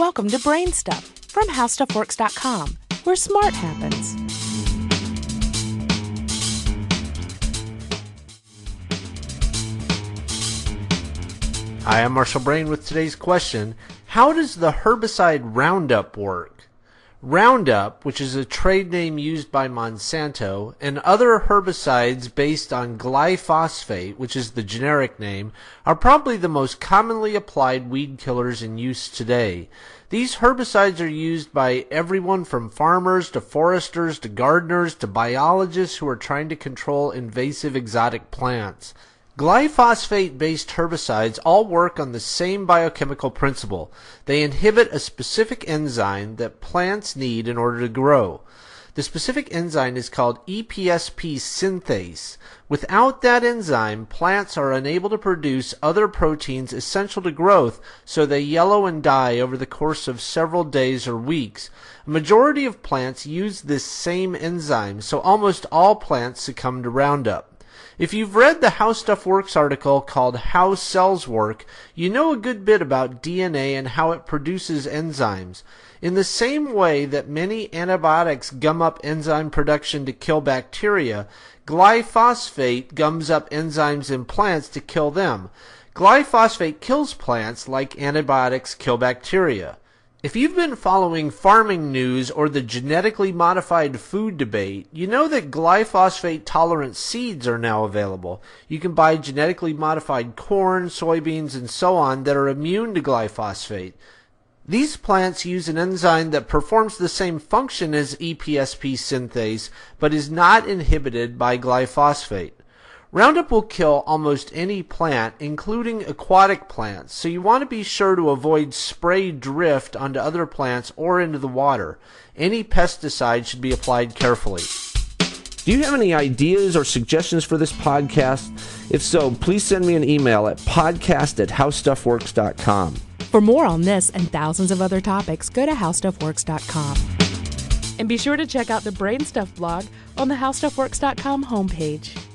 Welcome to BrainStuff from HowStuffWorks.com, where smart happens. Hi, I'm Marshall Brain with today's question. How does the herbicide Roundup work? Roundup, which is a trade name used by Monsanto, and other herbicides based on glyphosate, which is the generic name, are probably the most commonly applied weed killers in use today. These herbicides are used by everyone from farmers to foresters to gardeners to biologists who are trying to control invasive exotic plants. Glyphosate-based herbicides all work on the same biochemical principle. They inhibit a specific enzyme that plants need in order to grow. The specific enzyme is called EPSP synthase. Without that enzyme, plants are unable to produce other proteins essential to growth, so they yellow and die over the course of several days or weeks. A majority of plants use this same enzyme, so almost all plants succumb to Roundup. If you've read the How Stuff Works article called How Cells Work, you know a good bit about DNA and how it produces enzymes. In the same way that many antibiotics gum up enzyme production to kill bacteria, glyphosate gums up enzymes in plants to kill them. Glyphosate kills plants like antibiotics kill bacteria. If you've been following farming news or the genetically modified food debate, you know that glyphosate-tolerant seeds are now available. You can buy genetically modified corn, soybeans, and so on that are immune to glyphosate. These plants use an enzyme that performs the same function as EPSP synthase, but is not inhibited by glyphosate. Roundup will kill almost any plant, including aquatic plants, so you want to be sure to avoid spray drift onto other plants or into the water. Any pesticide should be applied carefully. Do you have any ideas or suggestions for this podcast? If so, please send me an email at podcast@howstuffworks.com. For more on this and thousands of other topics, go to howstuffworks.com. And be sure to check out the BrainStuff blog on the howstuffworks.com homepage.